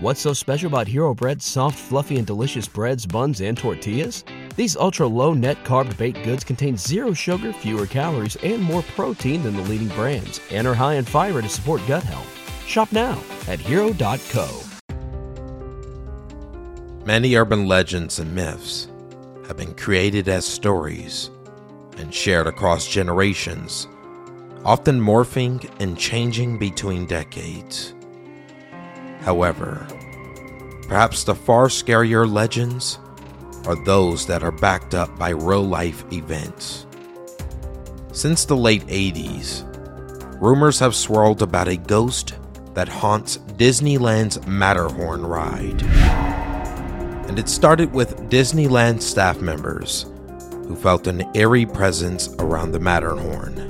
What's so special about Hero Bread's soft, fluffy, and delicious breads, buns, and tortillas? These ultra-low net-carb baked goods contain zero sugar, fewer calories, and more protein than the leading brands, and are high in fiber to support gut health. Shop now at hero.co. Many urban legends and myths have been created as stories and shared across generations, often morphing and changing between decades. However, perhaps the far scarier legends are those that are backed up by real-life events. Since the late 80s, rumors have swirled about a ghost that haunts Disneyland's Matterhorn ride. And it started with Disneyland staff members who felt an eerie presence around the Matterhorn.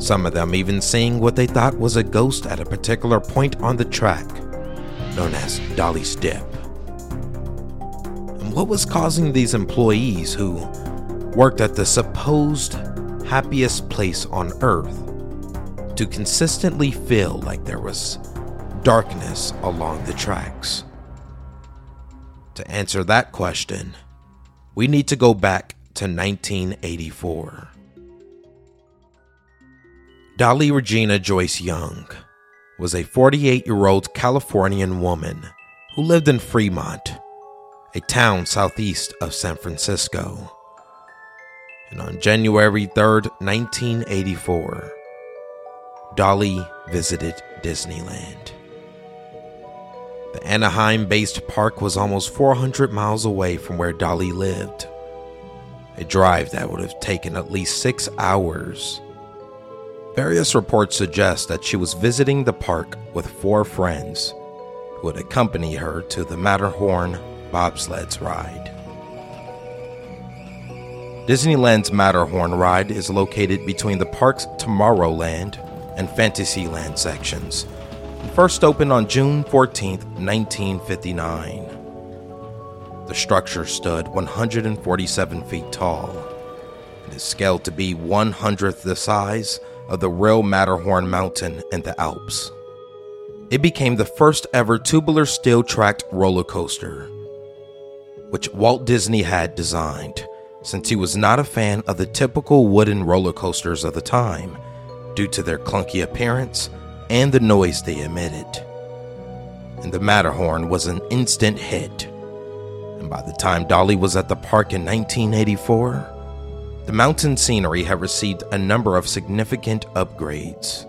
Some of them even seeing what they thought was a ghost at a particular point on the track, known as Dolly's Dip. And what was causing these employees who worked at the supposed happiest place on Earth to consistently feel like there was darkness along the tracks? To answer that question, we need to go back to 1984. Dolly Regina Joyce Young was a 48-year-old Californian woman who lived in Fremont, a town southeast of San Francisco. And on January 3rd, 1984, Dolly visited Disneyland. The Anaheim-based park was almost 400 miles away from where Dolly lived, a drive that would have taken at least 6 hours. Various reports suggest that she was visiting the park with 4 friends who would accompany her to the Matterhorn Bobsleds ride. Disneyland's Matterhorn ride is located between the park's Tomorrowland and Fantasyland sections, and first opened on June 14, 1959. The structure stood 147 feet tall and is scaled to be 1/100th the size of the real Matterhorn Mountain in the Alps. It became the first ever tubular steel-tracked roller coaster, which Walt Disney had designed, since he was not a fan of the typical wooden roller coasters of the time due to their clunky appearance and the noise they emitted. And the Matterhorn was an instant hit, and by the time Dolly was at the park in 1984, the mountain scenery had received a number of significant upgrades.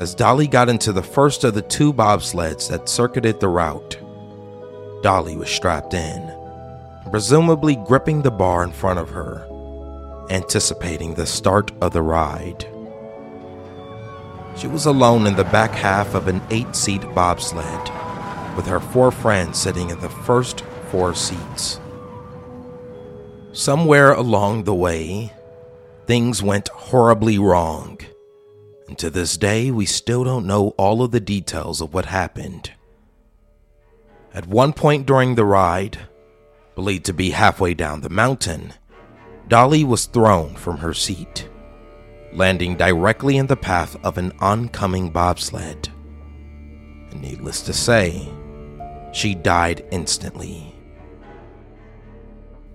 As Dolly got into the first of the 2 bobsleds that circuited the route, Dolly was strapped in, presumably gripping the bar in front of her, anticipating the start of the ride. She was alone in the back half of an 8-seat bobsled, with her 4 friends sitting in the first 4 seats. Somewhere along the way, things went horribly wrong, and to this day, we still don't know all of the details of what happened. At one point during the ride, believed to be halfway down the mountain, Dolly was thrown from her seat, landing directly in the path of an oncoming bobsled. And needless to say, she died instantly.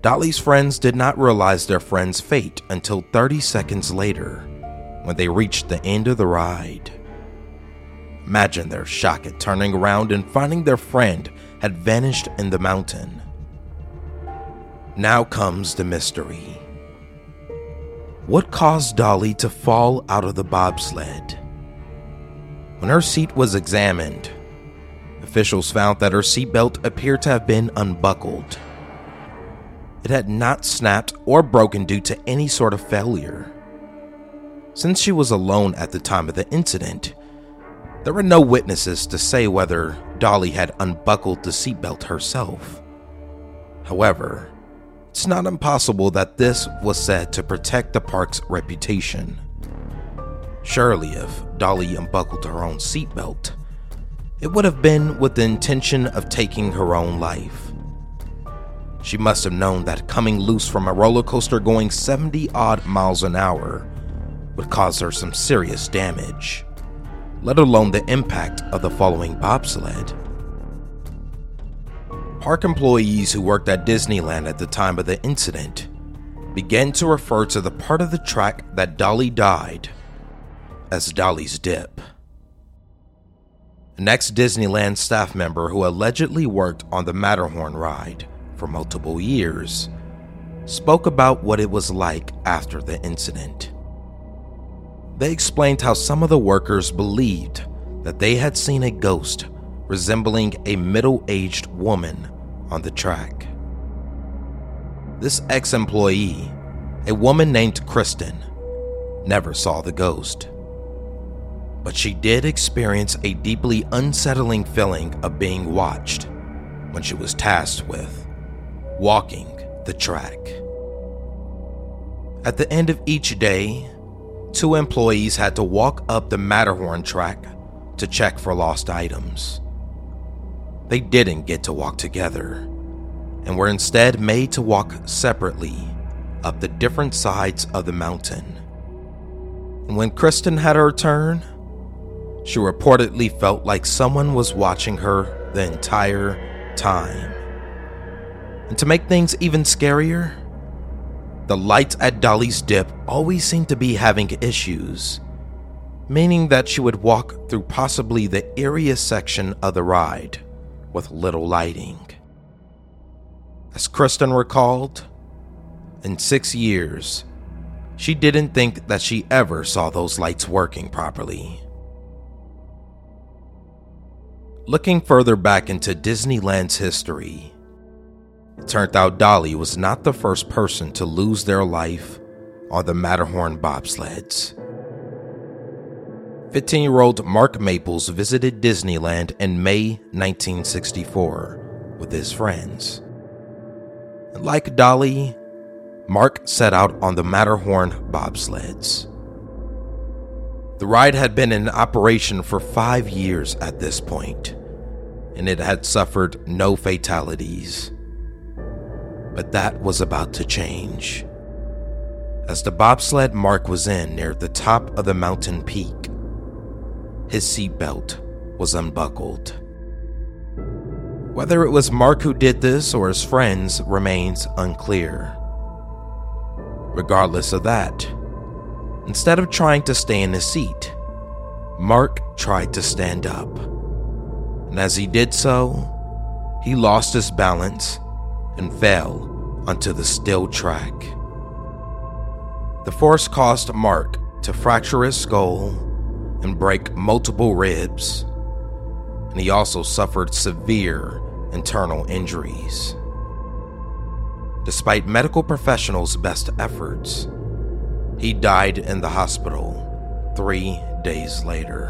Dolly's friends did not realize their friend's fate until 30 seconds later, when they reached the end of the ride. Imagine their shock at turning around and finding their friend had vanished in the mountain. Now comes the mystery. What caused Dolly to fall out of the bobsled? When her seat was examined, officials found that her seatbelt appeared to have been unbuckled. It had not snapped or broken due to any sort of failure. Since she was alone at the time of the incident, there were no witnesses to say whether Dolly had unbuckled the seatbelt herself. However, it's not impossible that this was said to protect the park's reputation. Surely, if Dolly unbuckled her own seatbelt, it would have been with the intention of taking her own life. She must have known that coming loose from a roller coaster going 70-odd miles an hour would cause her some serious damage, let alone the impact of the following bobsled, Park employees who worked at Disneyland at the time of the incident began to refer to the part of the track that Dolly died as Dolly's Dip. The next Disneyland staff member who allegedly worked on the Matterhorn ride for multiple years spoke about what it was like after the incident. They explained how some of the workers believed that they had seen a ghost resembling a middle-aged woman on the track. This ex-employee, a woman named Kristen, never saw the ghost, but she did experience a deeply unsettling feeling of being watched when she was tasked with walking the track. At the end of each day, 2 employees had to walk up the Matterhorn track to check for lost items. They didn't get to walk together and were instead made to walk separately up the different sides of the mountain. And when Kristen had her turn, she reportedly felt like someone was watching her the entire time. And to make things even scarier, the lights at Dolly's Dip always seemed to be having issues, meaning that she would walk through possibly the eeriest section of the ride with little lighting. As Kristen recalled, in 6 years, she didn't think that she ever saw those lights working properly. Looking further back into Disneyland's history, it turned out Dolly was not the first person to lose their life on the Matterhorn bobsleds. 15-year-old Mark Maples visited Disneyland in May 1964 with his friends. Like Dolly, Mark set out on the Matterhorn bobsleds. The ride had been in operation for 5 years at this point, and it had suffered no fatalities. But that was about to change, as the bobsled Mark was in neared the top of the mountain peak. His seatbelt was unbuckled. Whether it was Mark who did this or his friends remains unclear. Regardless of that, instead of trying to stay in his seat, Mark tried to stand up. And as he did so, he lost his balance and fell onto the still track. The force caused Mark to fracture his skull and break multiple ribs, and he also suffered severe internal injuries. Despite medical professionals' best efforts, he died in the hospital 3 days later.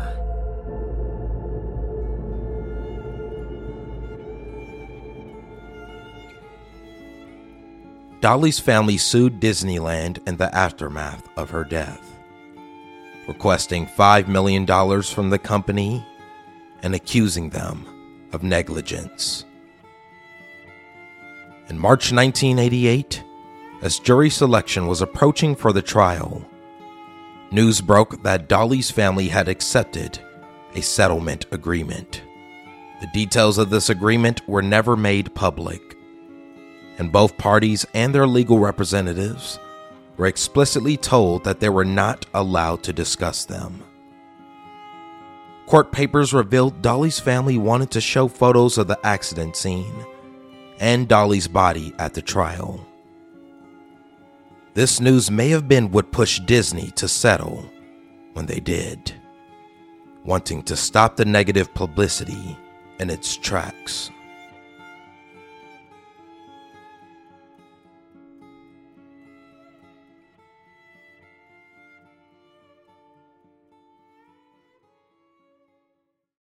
Dolly's family sued Disneyland in the aftermath of her death, requesting $5 million from the company and accusing them of negligence. In March 1988, as jury selection was approaching for the trial, news broke that Dolly's family had accepted a settlement agreement. The details of this agreement were never made public, and both parties and their legal representatives were explicitly told that they were not allowed to discuss them. Court papers revealed Dolly's family wanted to show photos of the accident scene and Dolly's body at the trial. This news may have been what pushed Disney to settle when they did, wanting to stop the negative publicity in its tracks.